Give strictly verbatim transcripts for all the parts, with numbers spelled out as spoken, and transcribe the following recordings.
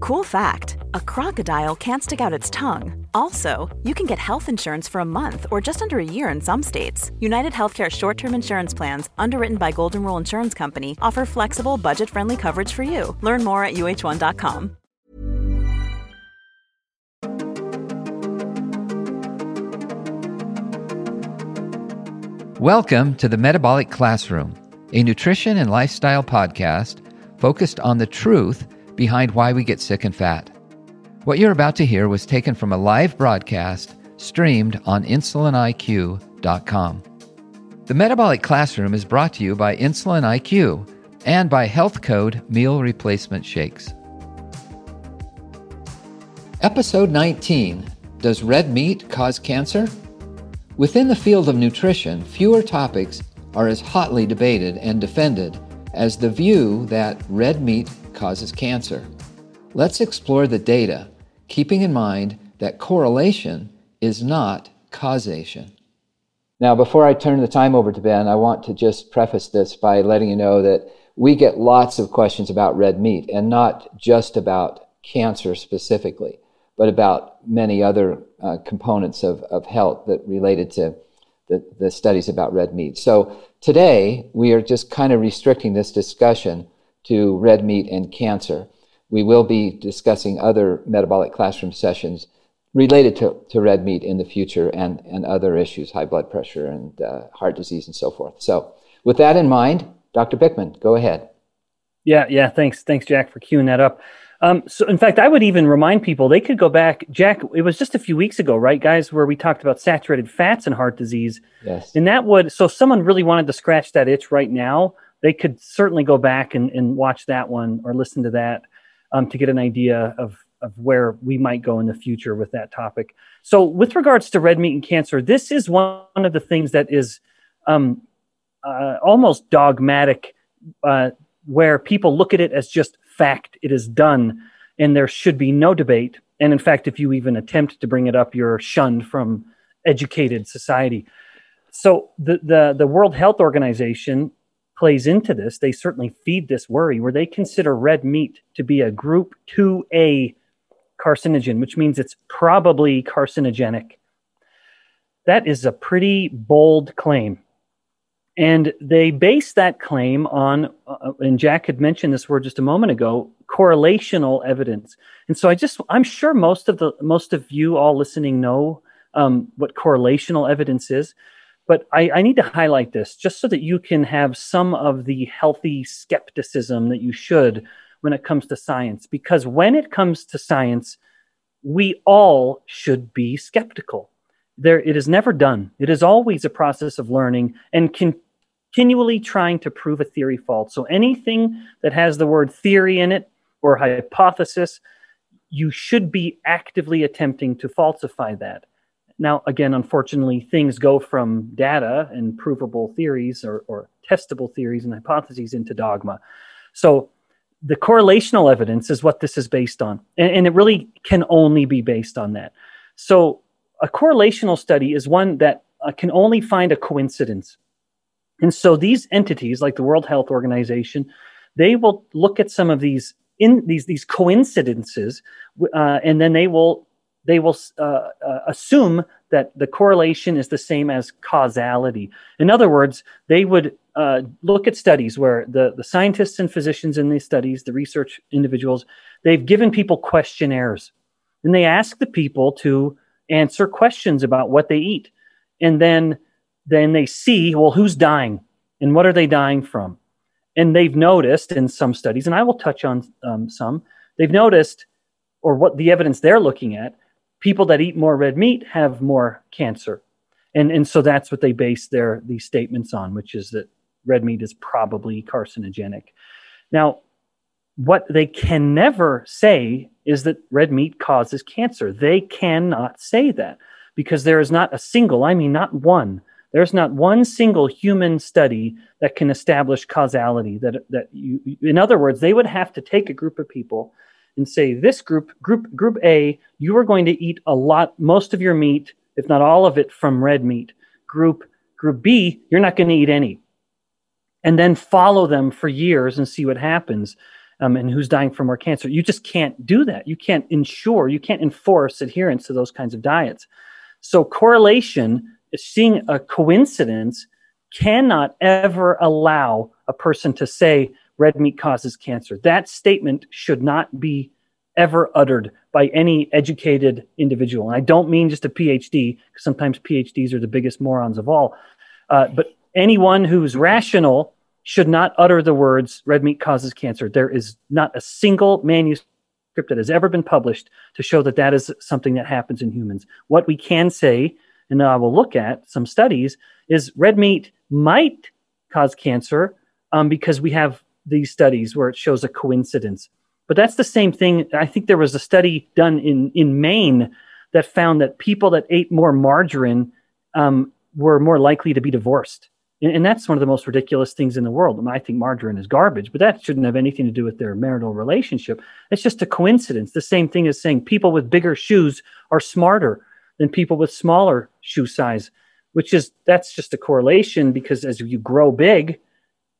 Cool fact, a crocodile can't stick out its tongue. Also, you can get health insurance for a month or just under a year in some states. UnitedHealthcare short-term insurance plans, underwritten by Golden Rule Insurance Company, offer flexible, budget-friendly coverage for you. Learn more at U H one dot com. Welcome to The Metabolic Classroom, a nutrition and lifestyle podcast focused on the truth behind why we get sick and fat. What you're about to hear was taken from a live broadcast streamed on insulin I Q dot com. The Metabolic Classroom is brought to you by InsulinIQ and by Health Code Meal Replacement Shakes. Episode nineteen, Does Red Meat Cause Cancer? Within the field of nutrition, fewer topics are as hotly debated and defended as the view that red meat causes cancer. Let's explore the data, keeping in mind that correlation is not causation. Now, before I turn the time over to Ben, I want to just preface this by letting you know that we get lots of questions about red meat, and not just about cancer specifically, but about many other uh, components of, of health that related to the, the studies about red meat. So today, we are just kind of restricting this discussion to red meat and cancer. We will be discussing other metabolic classroom sessions related to, to red meat in the future and, and other issues, high blood pressure and uh, heart disease and so forth. So with that in mind, Doctor Bikman, go ahead. Yeah, yeah, thanks. Thanks, Jack, for queuing that up. Um, so in fact, I would even remind people, they could go back, Jack, it was just a few weeks ago, right, guys, where we talked about saturated fats and heart disease. Yes. And that would, so if someone really wanted to scratch that itch right now, they could certainly go back and, and watch that one or listen to that um, to get an idea of, of where we might go in the future with that topic. So with regards to red meat and cancer, this is one of the things that is um, uh, almost dogmatic, uh, where people look at it as just fact. It is done, and there should be no debate. And in fact, if you even attempt to bring it up, you're shunned from educated society. So the the, the World Health Organization plays into this. They certainly feed this worry, where they consider red meat to be a group two A carcinogen, which means it's probably carcinogenic. That is a pretty bold claim. And they base that claim on, uh, and Jack had mentioned this word just a moment ago, correlational evidence. And so I just, I'm sure most of the, most of you all listening know um, what correlational evidence is. But I, I need to highlight this just so that you can have some of the healthy skepticism that you should when it comes to science. Because when it comes to science, we all should be skeptical. There, it is never done. It is always a process of learning and con- continually trying to prove a theory false. So anything that has the word theory in it or hypothesis, you should be actively attempting to falsify that. Now, again, unfortunately, things go from data and provable theories or, or testable theories and hypotheses into dogma. So the correlational evidence is what this is based on, and, and it really can only be based on that. So a correlational study is one that uh, can only find a coincidence. And so these entities, like the World Health Organization, they will look at some of these in these these coincidences, uh, and then they will... They will uh, uh, assume that the correlation is the same as causality. In other words, they would uh, look at studies where the, the scientists and physicians in these studies, the research individuals, they've given people questionnaires. And they ask the people to answer questions about what they eat. And then, then they see, well, who's dying and what are they dying from? And they've noticed in some studies, and I will touch on um, some, they've noticed, or what the evidence they're looking at, people that eat more red meat have more cancer. And and so that's what they base their these statements on, which is that red meat is probably carcinogenic. Now, what they can never say is that red meat causes cancer. They cannot say that because there is not a single, I mean, not one, there's not one single human study that can establish causality. That that you, in other words, they would have to take a group of people and say, this group, group group A, you are going to eat a lot, most of your meat, if not all of it, from red meat. Group group B, you're not going to eat any. And then follow them for years and see what happens. Um, and who's dying from more cancer. You just can't do that. You can't ensure, you can't enforce adherence to those kinds of diets. So correlation, seeing a coincidence, cannot ever allow a person to say red meat causes cancer. That statement should not be ever uttered by any educated individual. And I don't mean just a P H D, because sometimes P H Ds are the biggest morons of all. Uh, but anyone who's rational should not utter the words, red meat causes cancer. There is not a single manuscript that has ever been published to show that that is something that happens in humans. What we can say, and I will look at some studies, is red meat might cause cancer um, because we have these studies where it shows a coincidence. But that's the same thing. I think there was a study done in, in Maine that found that people that ate more margarine um, were more likely to be divorced. And that's one of the most ridiculous things in the world. And I think margarine is garbage, but that shouldn't have anything to do with their marital relationship. It's just a coincidence. The same thing as saying people with bigger shoes are smarter than people with smaller shoe size, which is, that's just a correlation because as you grow big,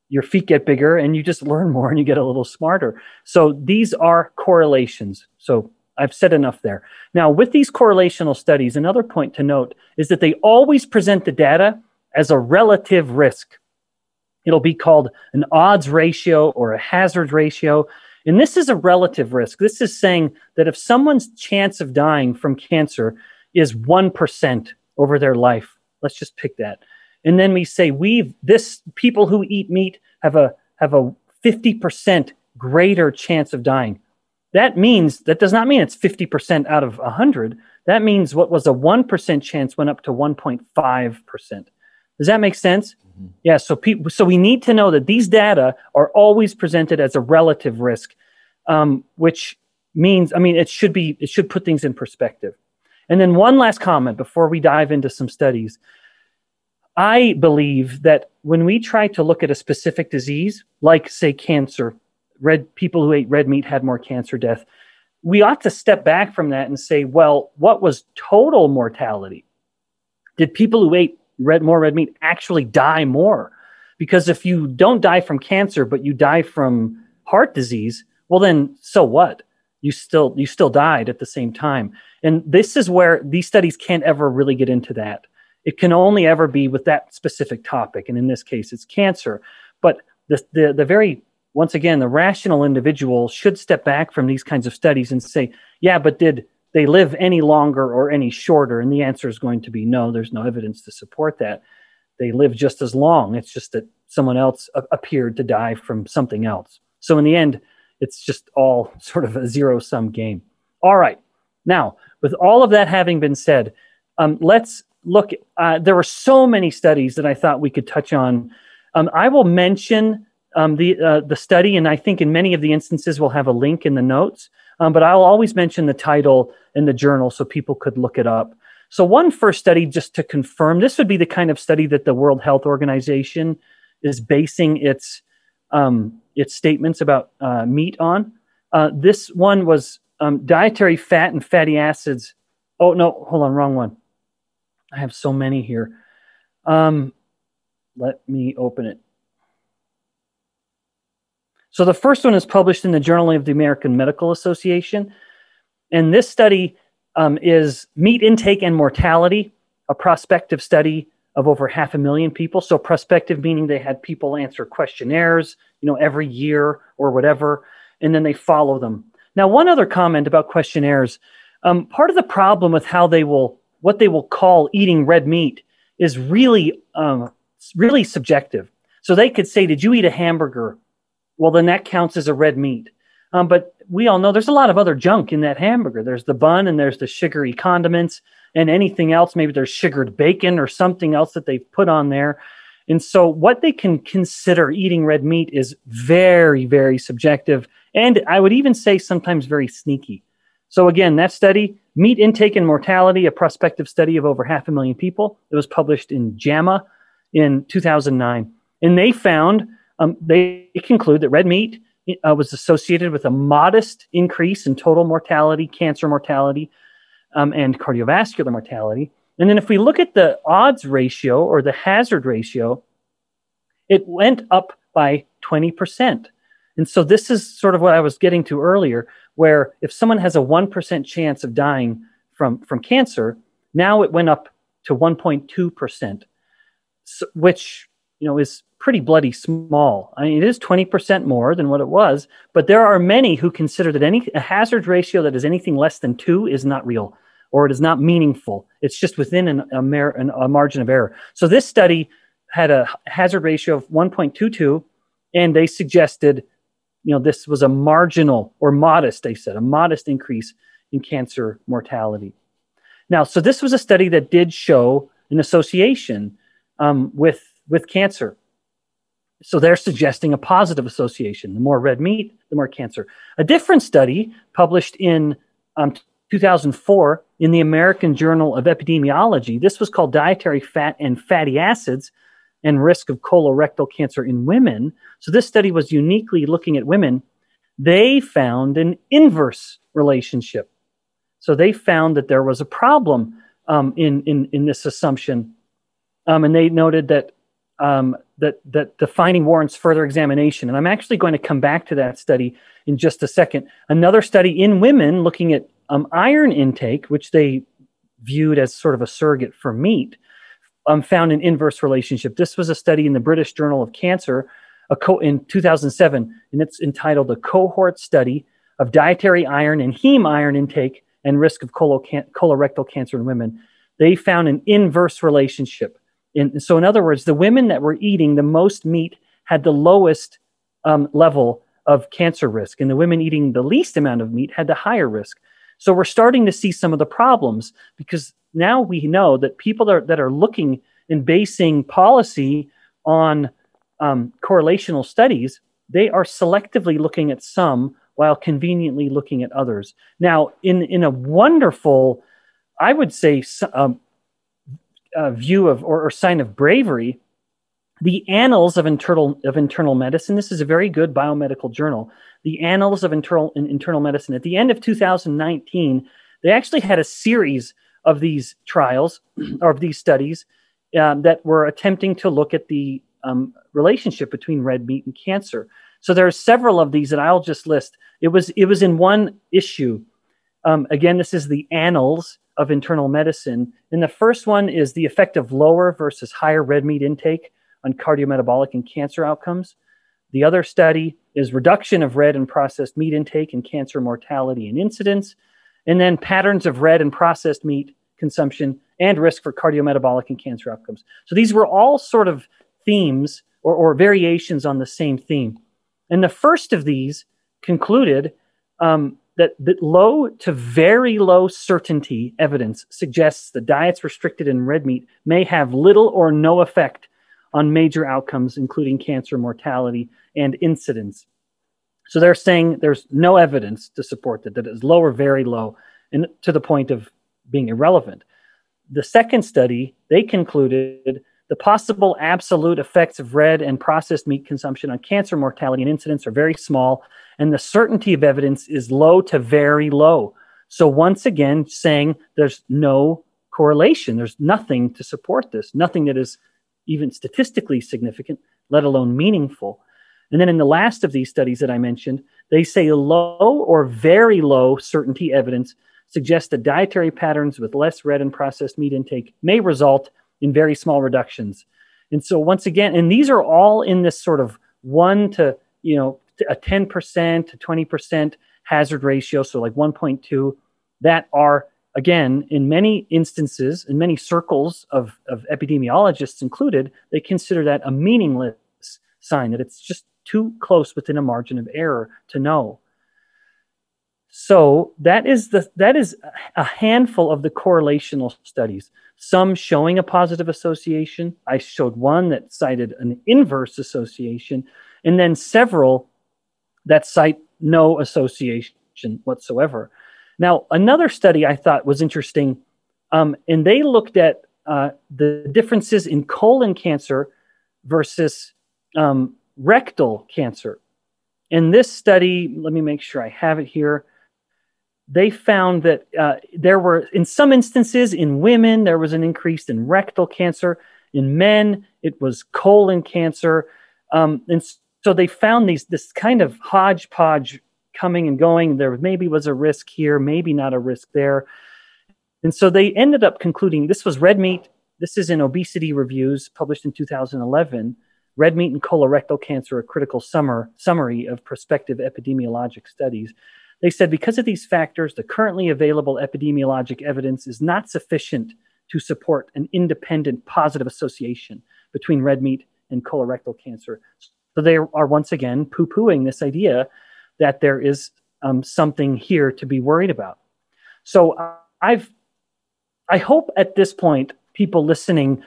your feet get bigger and you just learn more and you get a little smarter. So these are correlations. So I've said enough there. Now with these correlational studies, another point to note is that they always present the data as a relative risk. It'll be called an odds ratio or a hazard ratio. And this is a relative risk. This is saying that if someone's chance of dying from cancer is one percent over their life, let's just pick that. And then we say we've this people who eat meat have a have a fifty percent greater chance of dying. That means, that does not mean it's fifty percent out of one hundred. That means what was a one percent chance went up to one point five percent. Does that make sense? Mm-hmm. Yeah, so pe- so we need to know that these data are always presented as a relative risk, um, which means, I mean, it should be it should put things in perspective. And then one last comment before we dive into some studies. I believe that when we try to look at a specific disease, like, say, cancer, red people who ate red meat had more cancer death, we ought to step back from that and say, well, what was total mortality? Did people who ate Red more red meat actually die more? Because if you don't die from cancer, but you die from heart disease, well then so what? You still you still died at the same time. And this is where these studies can't ever really get into that. It can only ever be with that specific topic. And in this case, it's cancer. But the the, the very once again, the rational individual should step back from these kinds of studies and say, yeah, but did they live any longer or any shorter? And the answer is going to be no, there's no evidence to support that. They live just as long. It's just that someone else a- appeared to die from something else. So in the end, it's just all sort of a zero-sum game. All right. Now, with all of that having been said, um, let's look. Uh, there were so many studies that I thought we could touch on. Um, I will mention um, the uh, the study, and I think in many of the instances we'll have a link in the notes. Um, but I'll always mention the title in the journal so people could look it up. So one first study, just to confirm, this would be the kind of study that the World Health Organization is basing its um, its statements about uh, meat on. Uh, this one was um, dietary fat and fatty acids. Oh, no, hold on, wrong one. I have so many here. Um, let me open it. So the first one is published in the Journal of the American Medical Association. And this study um, is Meat Intake and Mortality, a prospective study of over half a million people. So prospective, meaning they had people answer questionnaires, you know, every year or whatever, and then they follow them. Now, one other comment about questionnaires, um, part of the problem with how they will, what they will call eating red meat is really, um, really subjective. So they could say, did you eat a hamburger? Well, then that counts as a red meat. Um, but we all know there's a lot of other junk in that hamburger. There's the bun and there's the sugary condiments and anything else. Maybe there's sugared bacon or something else that they've put on there. And so what they can consider eating red meat is very, very subjective. And I would even say sometimes very sneaky. So again, that study, Meat Intake and Mortality, a prospective study of over half a million people. It was published in JAMA in two thousand nine. And they found, um, they conclude that red meat uh, was associated with a modest increase in total mortality, cancer mortality, um, and cardiovascular mortality. And then if we look at the odds ratio or the hazard ratio, it went up by twenty percent. And so this is sort of what I was getting to earlier, where if someone has a one percent chance of dying from, from cancer, now it went up to one point two percent, so, which, you know, is pretty bloody small. I mean, it is twenty percent more than what it was, but there are many who consider that any a hazard ratio that is anything less than two is not real, or it is not meaningful. It's just within an, a, mer- an, a margin of error. So this study had a hazard ratio of one point two two, and they suggested, you know, this was a marginal or modest, they said, a modest increase in cancer mortality. Now, so this was a study that did show an association um, with with cancer. So they're suggesting a positive association. The more red meat, the more cancer. A different study published in um, two thousand four in the American Journal of Epidemiology, this was called Dietary Fat and Fatty Acids and Risk of Colorectal Cancer in Women. So this study was uniquely looking at women. They found an inverse relationship. So they found that there was a problem um, in, in, in this assumption. Um, and they noted that Um, that, that the finding warrants further examination. And I'm actually going to come back to that study in just a second. Another study in women looking at um, iron intake, which they viewed as sort of a surrogate for meat, um, found an inverse relationship. This was a study in the British Journal of Cancer a co- in two thousand seven, and it's entitled A Cohort Study of Dietary Iron and Heme Iron Intake and Risk of Colo- can- Colorectal Cancer in Women. They found an inverse relationship. And so in other words, the women that were eating the most meat had the lowest um, level of cancer risk, and the women eating the least amount of meat had the higher risk. So we're starting to see some of the problems, because now we know that people that are, that are looking and basing policy on um, correlational studies, they are selectively looking at some while conveniently looking at others. Now, in, in a wonderful, I would say, um, Uh, view of or, or sign of bravery, the Annals of Internal of Internal Medicine. This is a very good biomedical journal. The Annals of Internal in, Internal Medicine. At the end of two thousand nineteen, they actually had a series of these trials or of these studies um, that were attempting to look at the um, relationship between red meat and cancer. So there are several of these that I'll just list. It was it was in one issue. Um, again, this is the Annals of Internal Medicine. And the first one is the effect of lower versus higher red meat intake on cardiometabolic and cancer outcomes. The other study is reduction of red and processed meat intake and cancer mortality and incidence. And then patterns of red and processed meat consumption and risk for cardiometabolic and cancer outcomes. So these were all sort of themes or, or variations on the same theme. And the first of these concluded um, That, that low to very low certainty evidence suggests that diets restricted in red meat may have little or no effect on major outcomes, including cancer mortality and incidence. So they're saying there's no evidence to support that, that it's low or very low, and to the point of being irrelevant. The second study, they concluded the possible absolute effects of red and processed meat consumption on cancer mortality and incidence are very small, and the certainty of evidence is low to very low. So once again, saying there's no correlation, there's nothing to support this, nothing that is even statistically significant, let alone meaningful. And then in the last of these studies that I mentioned, they say low or very low certainty evidence suggests that dietary patterns with less red and processed meat intake may result in very small reductions. And so once again, and these are all in this sort of one to, you know, a ten percent to twenty percent hazard ratio. So like one point two that are, again, in many instances, in many circles of, of epidemiologists included, they consider that a meaningless sign, that it's just too close within a margin of error to know. So that is the that is a handful of the correlational studies, some showing a positive association. I showed one that cited an inverse association, and then several that cite no association whatsoever. Now, another study I thought was interesting, um, and they looked at uh, the differences in colon cancer versus um, rectal cancer. In this study, let me make sure I have it here, they found that uh, there were, in some instances, in women, there was an increase in rectal cancer. In men, it was colon cancer. Um, and so they found these this kind of hodgepodge coming and going. There maybe was a risk here, maybe not a risk there. And so they ended up concluding, this was Red Meat. This is in Obesity Reviews, published in two thousand eleven. Red Meat and Colorectal Cancer, a critical summer, summary of prospective epidemiologic studies. They said, because of these factors, the currently available epidemiologic evidence is not sufficient to support an independent positive association between red meat and colorectal cancer. So they are once again poo-pooing this idea that there is um, something here to be worried about. So I've, I hope at this point, people listening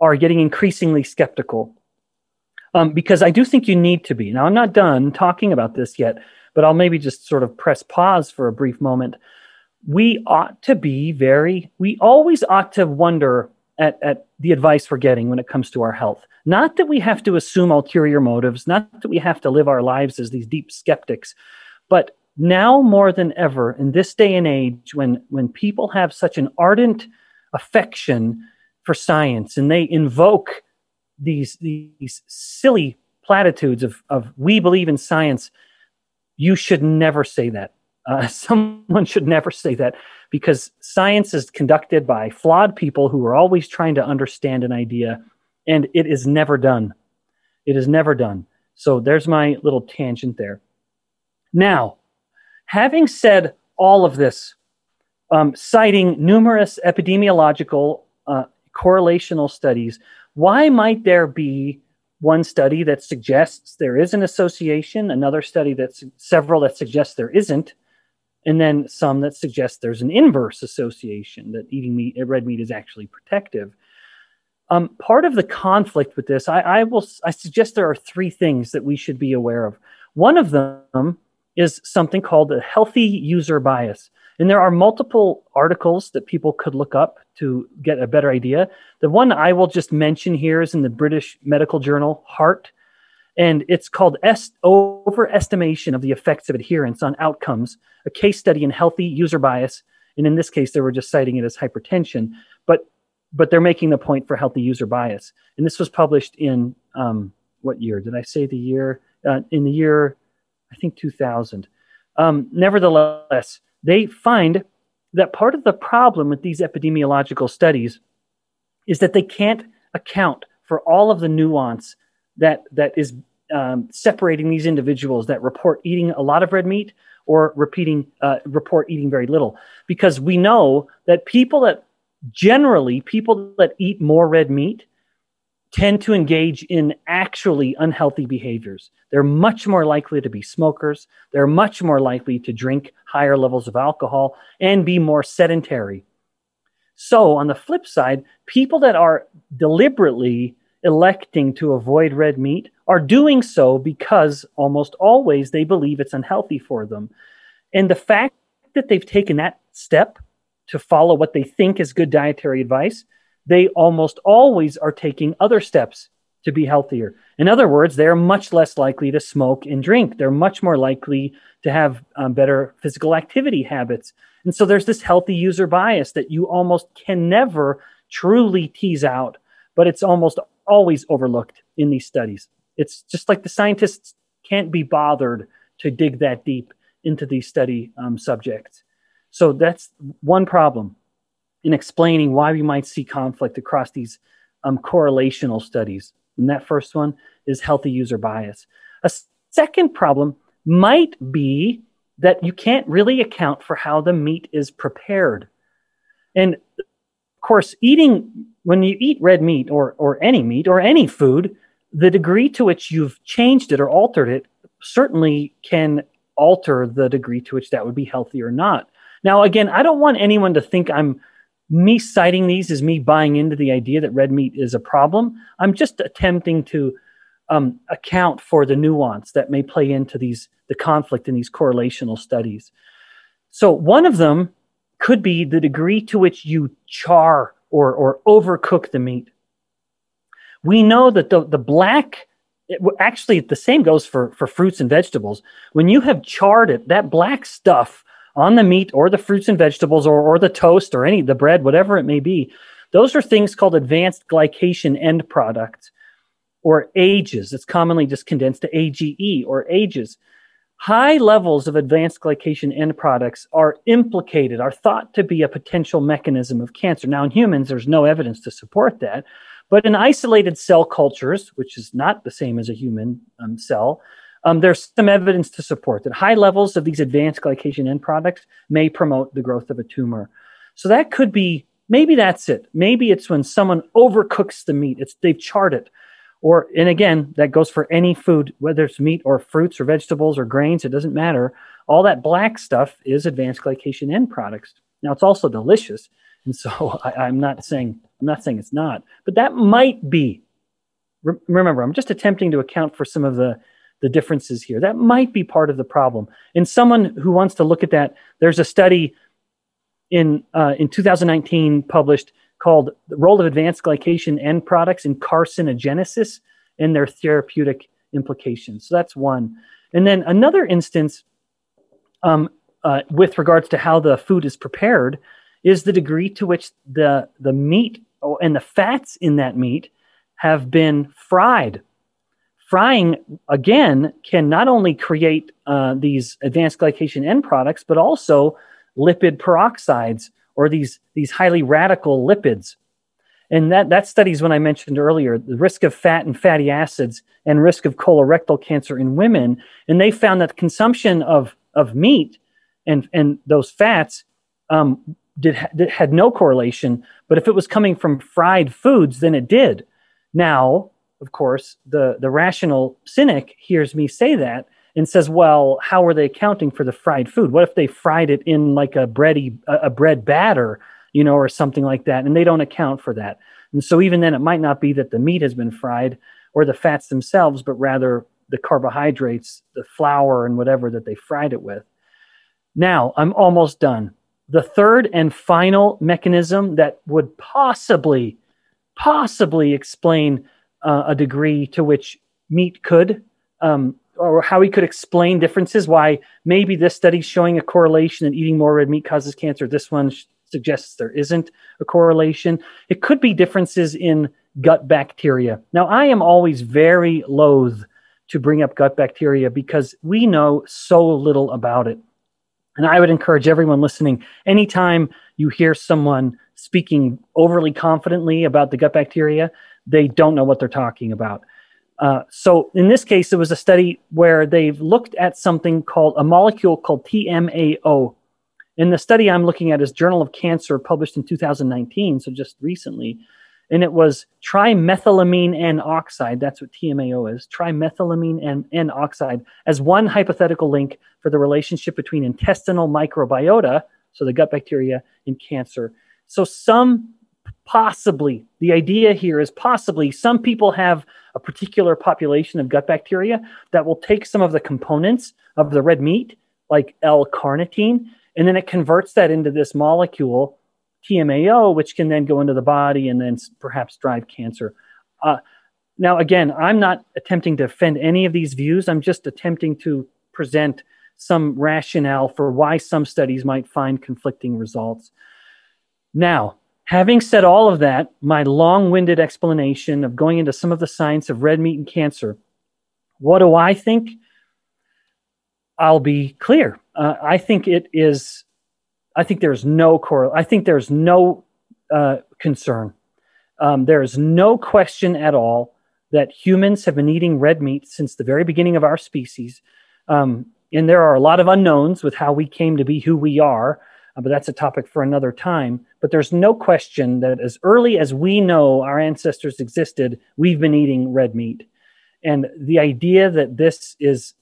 are getting increasingly skeptical, um, because I do think you need to be. Now, I'm not done talking about this yet, but I'll maybe just sort of press pause for a brief moment. We ought to be very, we always ought to wonder at, at the advice we're getting when it comes to our health. Not that we have to assume ulterior motives, not that we have to live our lives as these deep skeptics, but now more than ever, in this day and age, when, when people have such an ardent affection for science and they invoke these, these silly platitudes of, of we believe in science, you should never say that. Uh, someone should never say that, because science is conducted by flawed people who are always trying to understand an idea, and it is never done. It is never done. So there's my little tangent there. Now, having said all of this, um, citing numerous epidemiological uh, correlational studies, why might there be one study that suggests there is an association, another study that's several that suggests there isn't, and then some that suggest there's an inverse association, that eating meat, red meat is actually protective? Um, part of the conflict with this, I, I will, I suggest there are three things that we should be aware of. One of them is something called a healthy user bias. And there are multiple articles that people could look up to get a better idea. The one I will just mention here is in the British medical journal, Heart, and it's called Est- Overestimation of the Effects of Adherence on Outcomes, a case study in healthy user bias. And in this case, they were just citing it as hypertension, but but they're making the point for healthy user bias. And this was published in, um, what year? Did I say the year? Uh, in the year, I think two thousand. Um, nevertheless, they find that part of the problem with these epidemiological studies is that they can't account for all of the nuance that that is um, separating these individuals that report eating a lot of red meat or repeating uh, report eating very little. Because we know that people that generally, people that eat more red meat tend to engage in actually unhealthy behaviors. They're much more likely to be smokers. They're much more likely to drink higher levels of alcohol and be more sedentary. So on the flip side, people that are deliberately electing to avoid red meat are doing so because almost always they believe it's unhealthy for them. And the fact that they've taken that step to follow what they think is good dietary advice, they almost always are taking other steps to be healthier. In other words, they're much less likely to smoke and drink. They're much more likely to have um, better physical activity habits. And so there's this healthy user bias that you almost can never truly tease out, but it's almost always overlooked in these studies. It's just like the scientists can't be bothered to dig that deep into these study um, subjects. So that's one problem. in explaining why we might see conflict across these um, correlational studies. And that first one is healthy user bias. A second problem might be that you can't really account for how the meat is prepared. And of course, eating, when you eat red meat or or any meat or any food, the degree to which you've changed it or altered it certainly can alter the degree to which that would be healthy or not. Now, again, I don't want anyone to think I'm me citing these as me buying into the idea that red meat is a problem. I'm just attempting to um, account for the nuance that may play into these the conflict in these correlational studies. So one of them could be the degree to which you char or, or overcook the meat. We know that the, the black, it, actually the same goes for, for fruits and vegetables. When you have charred it, that black stuff on the meat or the fruits and vegetables or, or the toast or any the bread, whatever it may be, those are things called advanced glycation end products or A G Es. It's commonly just condensed to A G E or A G Es. High levels of advanced glycation end products are implicated, are thought to be a potential mechanism of cancer. Now, in humans, there's no evidence to support that. But in isolated cell cultures, which is not the same as a human um, cell, um, there's some evidence to support that high levels of these advanced glycation end products may promote the growth of a tumor. So that could be, maybe that's it. Maybe it's when someone overcooks the meat. It's they've charred it. Or, and again, that goes for any food, whether it's meat or fruits or vegetables or grains, it doesn't matter. All that black stuff is advanced glycation end products. Now, it's also delicious. And so I, I'm not saying I'm not saying it's not, but that might be. Re- remember, I'm just attempting to account for some of the, the differences here. That might be part of the problem. And someone who wants to look at that, there's a study in uh, in two thousand nineteen published called The Role of Advanced Glycation End Products in Carcinogenesis and Their Therapeutic Implications. So that's one. And then another instance um, uh, with regards to how the food is prepared is the degree to which the, the meat and the fats in that meat have been fried. Frying, again, can not only create uh, these advanced glycation end products, but also lipid peroxides, or these these highly radical lipids. And that, that study is when I mentioned earlier, the risk of fat and fatty acids and risk of colorectal cancer in women. And they found that consumption of, of meat and, and those fats um, did, did had no correlation, but if it was coming from fried foods, then it did. Now, of course, the, the rational cynic hears me say that and says, well, how are they accounting for the fried food? What if they fried it in like a bready, a bread batter, you know, or something like that, and they don't account for that? And so even then, it might not be that the meat has been fried or the fats themselves, but rather the carbohydrates, the flour, and whatever that they fried it with. Now, I'm almost done. The third and final mechanism that would possibly, possibly explain uh, a degree to which meat could um or how we could explain differences, why maybe this study's showing a correlation and eating more red meat causes cancer. This one sh- suggests there isn't a correlation. It could be differences in gut bacteria. Now, I am always very loath to bring up gut bacteria because we know so little about it. And I would encourage everyone listening, anytime you hear someone speaking overly confidently about the gut bacteria, they don't know what they're talking about. Uh, so in this case, it was a study where they've looked at something called a molecule called T M A O. And the study I'm looking at is Journal of Cancer, published in two thousand nineteen, so just recently. And it was trimethylamine N oxide. That's what T M A O is, trimethylamine N, N oxide, as one hypothetical link for the relationship between intestinal microbiota, so the gut bacteria, and cancer. So some Possibly, the idea here is possibly some people have a particular population of gut bacteria that will take some of the components of the red meat, like L-carnitine, and then it converts that into this molecule, T M A O, which can then go into the body and then perhaps drive cancer. Uh, now, again, I'm not attempting to defend any of these views. I'm just attempting to present some rationale for why some studies might find conflicting results. Now, having said all of that, my long-winded explanation of going into some of the science of red meat and cancer, what do I think? I'll be clear. Uh, I think it is, I think there's no correlation. I think there's no uh, concern. Um, there is no question at all that humans have been eating red meat since the very beginning of our species. Um, and there are a lot of unknowns with how we came to be who we are, uh, but that's a topic for another time. But there's no question that as early as we know our ancestors existed, we've been eating red meat. And the idea that this is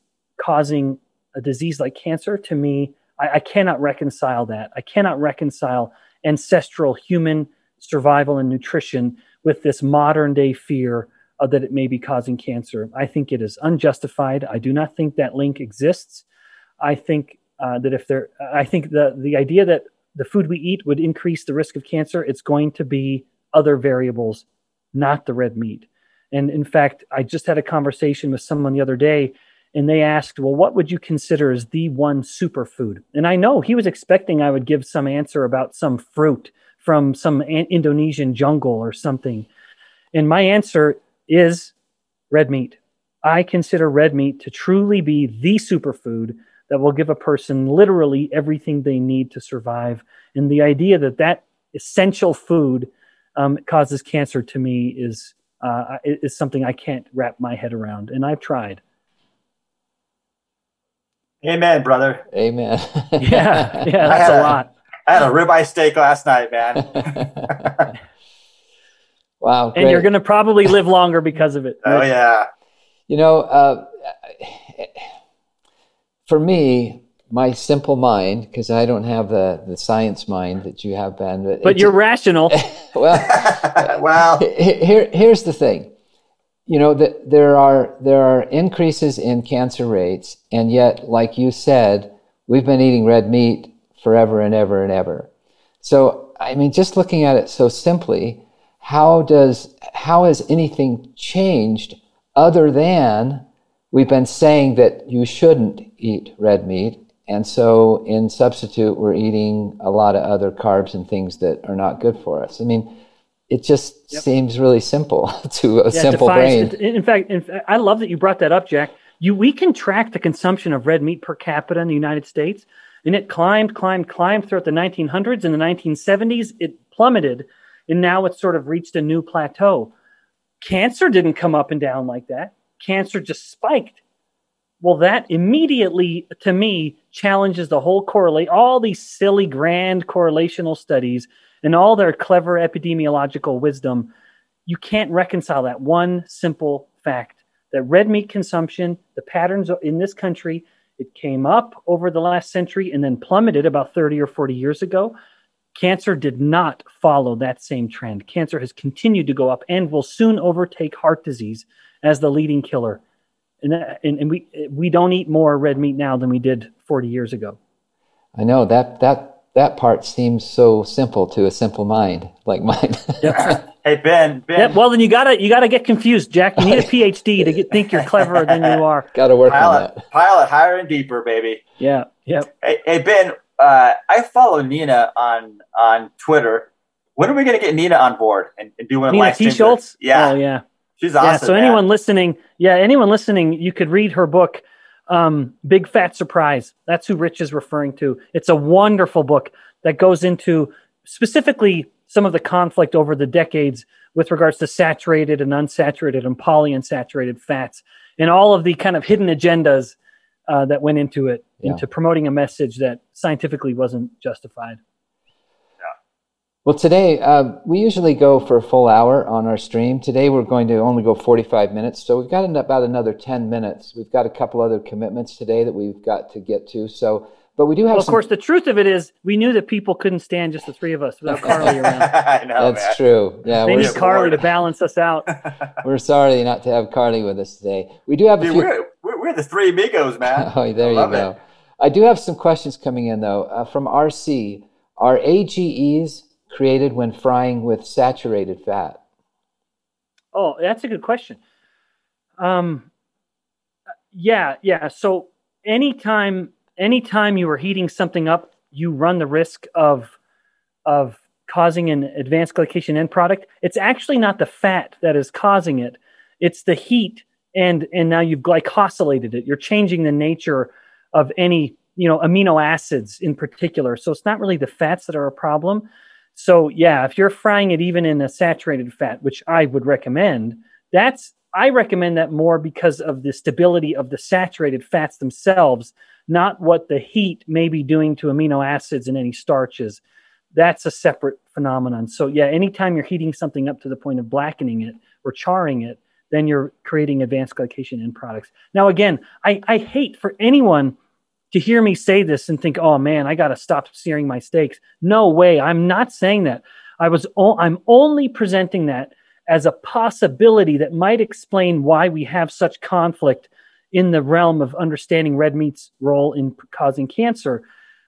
causing a disease like cancer, to me, I, I cannot reconcile that. I cannot reconcile ancestral human survival and nutrition with this modern day fear uh, that it may be causing cancer. I think it is unjustified. I do not think that link exists. I think uh, that if there, I think the, the idea that the food we eat would increase the risk of cancer, it's going to be other variables, not the red meat. And in fact, I just had a conversation with someone the other day, and they asked, well, what would you consider as the one superfood? And I know he was expecting I would give some answer about some fruit from some an- Indonesian jungle or something. And my answer is red meat. I consider red meat to truly be the superfood that will give a person literally everything they need to survive. And the idea that that essential food um, causes cancer, to me, is Uh, is something I can't wrap my head around, and I've tried. Amen, brother. Amen. yeah, yeah, that's a, a lot. I had a ribeye steak last night, man. Wow, great. And you're going to probably live longer because of it. Oh, right? Yeah. You know, uh, for me, my simple mind, because I don't have the, the science mind that you have, Ben. But, but you're rational. Well, wow. Here, here's the thing. You know, the, there are there are increases in cancer rates, and yet, like you said, we've been eating red meat forever and ever and ever. So, I mean, just looking at it so simply, how does how has anything changed other than we've been saying that you shouldn't eat red meat? And so in substitute, we're eating a lot of other carbs and things that are not good for us. I mean, it just yep. seems really simple to a yeah, simple defies, brain. In fact, in fact, I love that you brought that up, Jack. You, we can track the consumption of red meat per capita in the United States, and it climbed, climbed, climbed throughout the nineteen hundreds. In the nineteen seventies, it plummeted, and now it's sort of reached a new plateau. Cancer didn't come up and down like that. Cancer just spiked. Well, that immediately, to me, challenges the whole correlate, all these silly grand correlational studies and all their clever epidemiological wisdom. You can't reconcile that one simple fact that red meat consumption, the patterns in this country, it came up over the last century and then plummeted about thirty or forty years ago. Cancer did not follow that same trend. Cancer has continued to go up and will soon overtake heart disease as the leading killer. And, that, and and we we don't eat more red meat now than we did forty years ago. I know that that that part seems so simple to a simple mind like mine. Yep. Hey Ben, Ben. Yep, well then you gotta you gotta get confused, Jack. You need a P H D to get, think you're cleverer than you are. Gotta work pile on it, that. Pile it higher and deeper, baby. Yeah. Yep. Hey, hey Ben, uh, I follow Nina on on Twitter. When are we gonna get Nina on board and, and do one of Nina T. Schultz? Yeah. Oh yeah. She's awesome. Yeah, so anyone man. listening, yeah, anyone listening, you could read her book, um, Big Fat Surprise. That's who Rich is referring to. It's a wonderful book that goes into specifically some of the conflict over the decades with regards to saturated and unsaturated and polyunsaturated fats and all of the kind of hidden agendas uh, that went into it, yeah. into promoting a message that scientifically wasn't justified. Well, today, uh, we usually go for a full hour on our stream. Today, we're going to only go forty-five minutes, so we've got about another ten minutes. We've got a couple other commitments today that we've got to get to, so, but we do have well, of some... course, the truth of it is we knew that people couldn't stand just the three of us without Carly around. I know, That's man. true. Yeah, they need Carly to balance us out. We're sorry not to have Carly with us today. We do have Dude, a few... We're, we're, we're the three amigos, man. Oh, there I you go. It. I do have some questions coming in, though, uh, from R C. Are A G Es created when frying with saturated fat? Oh, that's a good question. Um, yeah, yeah. So anytime, anytime you are heating something up, you run the risk of of causing an advanced glycation end product. It's actually not the fat that is causing it; it's the heat, and and now you've glycosylated it. You're changing the nature of any you know amino acids in particular. So it's not really the fats that are a problem. So yeah, if you're frying it even in a saturated fat, which I would recommend, that's I recommend that more because of the stability of the saturated fats themselves, not what the heat may be doing to amino acids and any starches. That's a separate phenomenon. So yeah, anytime you're heating something up to the point of blackening it or charring it, then you're creating advanced glycation end products. Now, again, I, I hate for anyone to hear me say this and think, oh man, I got to stop searing my steaks. No way. I'm not saying that. I was, o- I'm only presenting that as a possibility that might explain why we have such conflict in the realm of understanding red meat's role in p- causing cancer,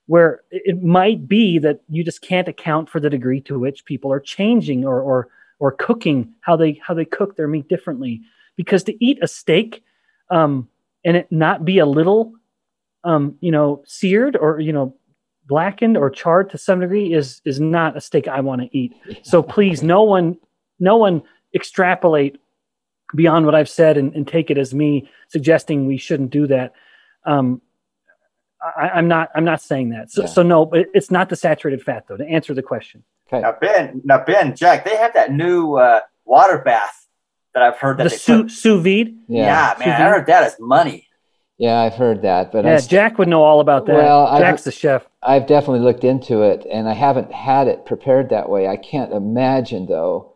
where it might be that you just can't account for the degree to which people are changing or, or, or cooking, how they, how they cook their meat differently. Because to eat a steak um, and it not be a little, um, you know, seared or, you know, blackened or charred to some degree is, is not a steak I want to eat. So please, no one, no one extrapolate beyond what I've said and, and take it as me suggesting we shouldn't do that. Um, I, I'm not, I'm not saying that. So, yeah. so no, but it's not the saturated fat though, to answer the question. Okay. Now, Ben, now Ben, Jack, they have that new uh, water bath that I've heard that the they sous, sous vide. Yeah, yeah man, I heard that is money. Yeah, I've heard that, but yeah, st- Jack would know all about that. Well, Jack's I've, the chef. I've definitely looked into it, and I haven't had it prepared that way. I can't imagine though,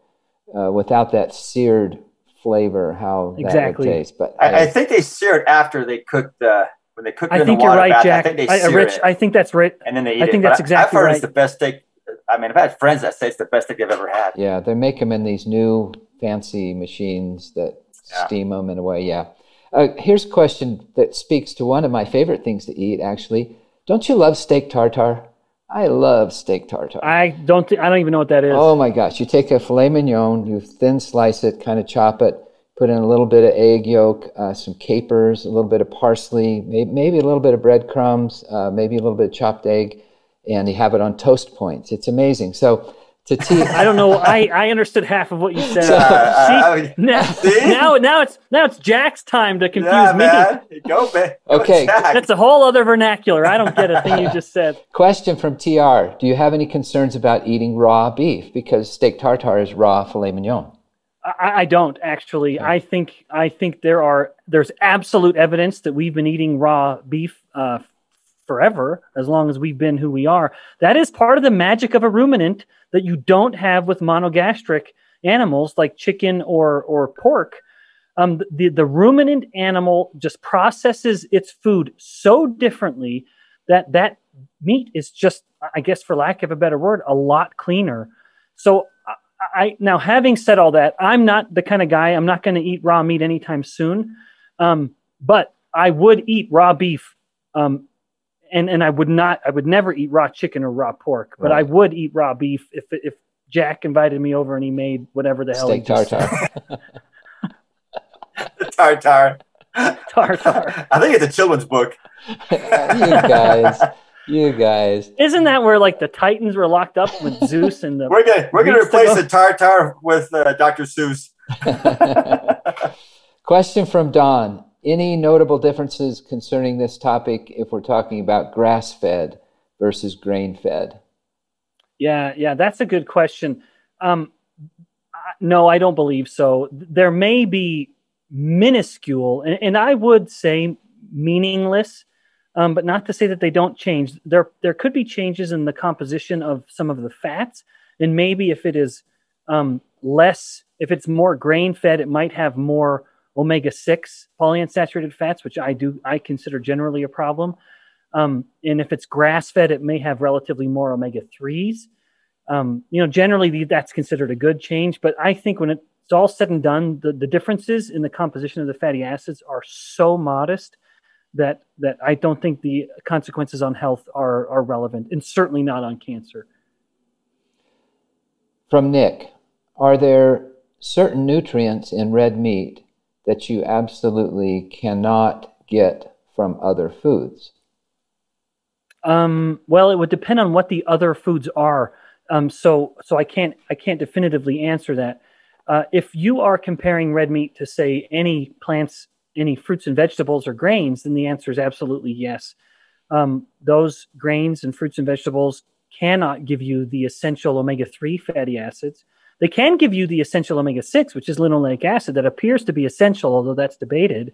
uh, without that seared flavor, how exactly. that would taste. But I, I, I think they sear it after they cook the. When they cook it I in think the water you're right, bath, Jack. I think they sear I, Rich, it. I think that's right. And then they eat it. I think it. that's but exactly right. I've heard right. It's the best steak. I mean, I've had friends that say it's the best thing they've ever had. Yeah, they make them in these new fancy machines that yeah. steam them in a way, yeah. Uh, here's a question that speaks to one of my favorite things to eat, actually. Don't you love steak tartare? I love steak tartare. I don't th- I don't even know what that is. Oh, my gosh. You take a filet mignon, you thin slice it, kind of chop it, put in a little bit of egg yolk, uh, some capers, a little bit of parsley, may- maybe a little bit of breadcrumbs, uh, maybe a little bit of chopped egg. And you have it on toast points. It's amazing. So to tea, I don't know. I, I understood half of what you said. So, uh, see, I mean, now, see? now now it's now it's Jack's time to confuse yeah, man. me. Go, man. Go okay, Jack. That's a whole other vernacular. I don't get a thing you just said. Question from T R: do you have any concerns about eating raw beef because steak tartare is raw filet mignon? I, I don't actually. Okay. I think I think there are there's absolute evidence that we've been eating raw beef. Uh, forever, as long as we've been who we are. That is part of the magic of a ruminant that you don't have with monogastric animals like chicken or, or pork. Um, the, the ruminant animal just processes its food so differently that that meat is just, I guess for lack of a better word, a lot cleaner. So I, I now having said all that, I'm not the kind of guy, I'm not going to eat raw meat anytime soon. Um, but I would eat raw beef um, And and I would not, I would never eat raw chicken or raw pork, but right. I would eat raw beef if if Jack invited me over and he made whatever the hell steak he tartare. tartare. Tartare. I think it's a children's book. you guys, you guys. Isn't that where like the Titans were locked up with Zeus and the? We're gonna we're gonna replace the tartare with uh, Doctor Seuss. Question from Don. Any notable differences concerning this topic if we're talking about grass-fed versus grain-fed? Yeah, yeah, that's a good question. Um, no, I don't believe so. There may be minuscule, and, and I would say meaningless, um, but not to say that they don't change. There, there could be changes in the composition of some of the fats, and maybe if it is um, less, if it's more grain-fed, it might have more omega six polyunsaturated fats, which I do I consider generally a problem. Um, and if it's grass-fed, it may have relatively more omega threes. Um, you know, generally that's considered a good change. But I think when it's all said and done, the, the differences in the composition of the fatty acids are so modest that that I don't think the consequences on health are are relevant, and certainly not on cancer. From Nick, are there certain nutrients in red meat that you absolutely cannot get from other foods? Um, well, it would depend on what the other foods are. Um, so, so I can't, I can't definitively answer that. Uh, if you are comparing red meat to, say, any plants, any fruits and vegetables or grains, then the answer is absolutely yes. Um, those grains and fruits and vegetables cannot give you the essential omega three fatty acids. They can give you the essential omega six, which is linoleic acid, that appears to be essential, although that's debated.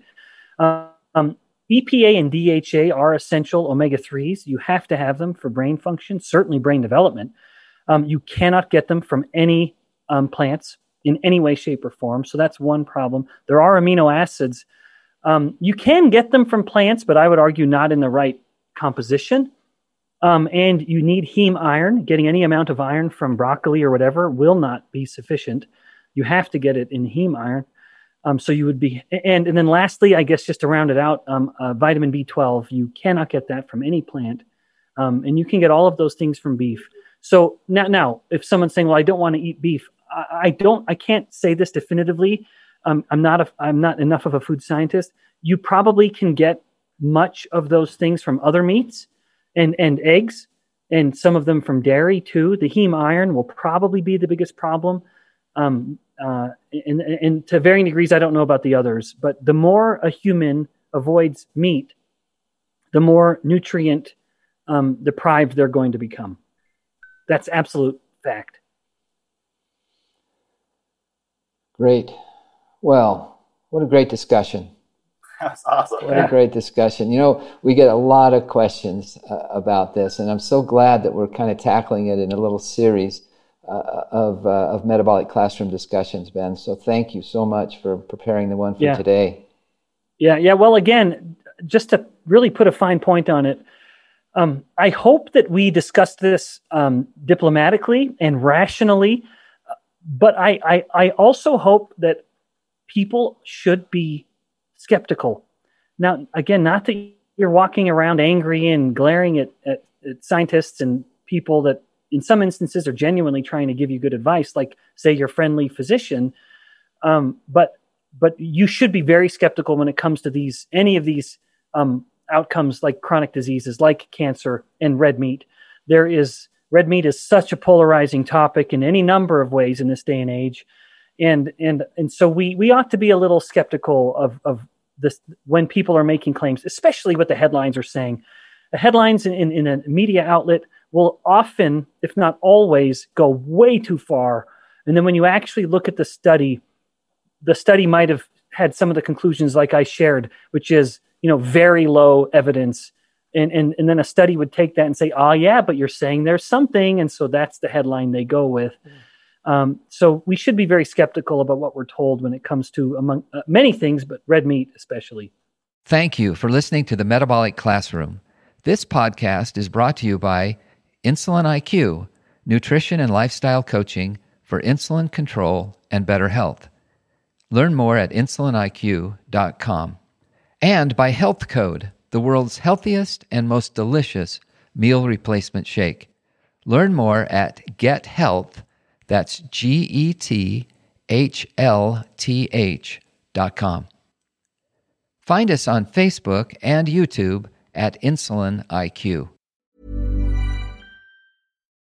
Um, E P A and D H A are essential omega threes. You have to have them for brain function, certainly brain development. Um, you cannot get them from any um, plants in any way, shape, or form. So that's one problem. There are amino acids. Um, you can get them from plants, but I would argue not in the right composition. Um, and you need heme iron. Getting any amount of iron from broccoli or whatever will not be sufficient. You have to get it in heme iron. Um, so you would be, and, and then lastly, I guess just to round it out, um, uh, vitamin B twelve, you cannot get that from any plant. Um, and you can get all of those things from beef. So now, now if someone's saying, well, I don't want to eat beef, I, I don't, I can't say this definitively. Um, I'm not, a, I'm not enough of a food scientist. You probably can get much of those things from other meats and, and eggs, and some of them from dairy too. The heme iron will probably be the biggest problem. Um, uh, and, and to varying degrees, I don't know about the others, but the more a human avoids meat, the more nutrient um, deprived they're going to become. That's absolute fact. Great. Well, what a great discussion. That's awesome. What yeah. a great discussion. You know, we get a lot of questions uh, about this, and I'm so glad that we're kind of tackling it in a little series uh, of uh, of metabolic classroom discussions, Ben. So thank you so much for preparing the one for yeah. today. Yeah, yeah. Well, again, just to really put a fine point on it, um, I hope that we discussed this um, diplomatically and rationally, but I, I, I also hope that people should be skeptical. Now, again, not that you're walking around angry and glaring at, at, at scientists and people that in some instances are genuinely trying to give you good advice, like, say, your friendly physician. Um, but but you should be very skeptical when it comes to these any of these um, outcomes, like chronic diseases, like cancer and red meat. There is red meat is such a polarizing topic in any number of ways in this day and age. And and and so we we ought to be a little skeptical of, of this when people are making claims, especially what the headlines are saying. The headlines in, in, in a media outlet will often, if not always, go way too far. And then when you actually look at the study, the study might have had some of the conclusions like I shared, which is, you know, very low evidence. And and and then a study would take that and say, oh, yeah, but you're saying there's something. And so that's the headline they go with. Mm. Um, so we should be very skeptical about what we're told when it comes to among uh, many things, but red meat especially. Thank you for listening to The Metabolic Classroom. This podcast is brought to you by InsulinIQ, nutrition and lifestyle coaching for insulin control and better health. Learn more at insulin I Q dot com. And by Health Code, the world's healthiest and most delicious meal replacement shake. Learn more at Get Health. That's G E T H L T H dot com. Find us on Facebook and YouTube at InsulinIQ.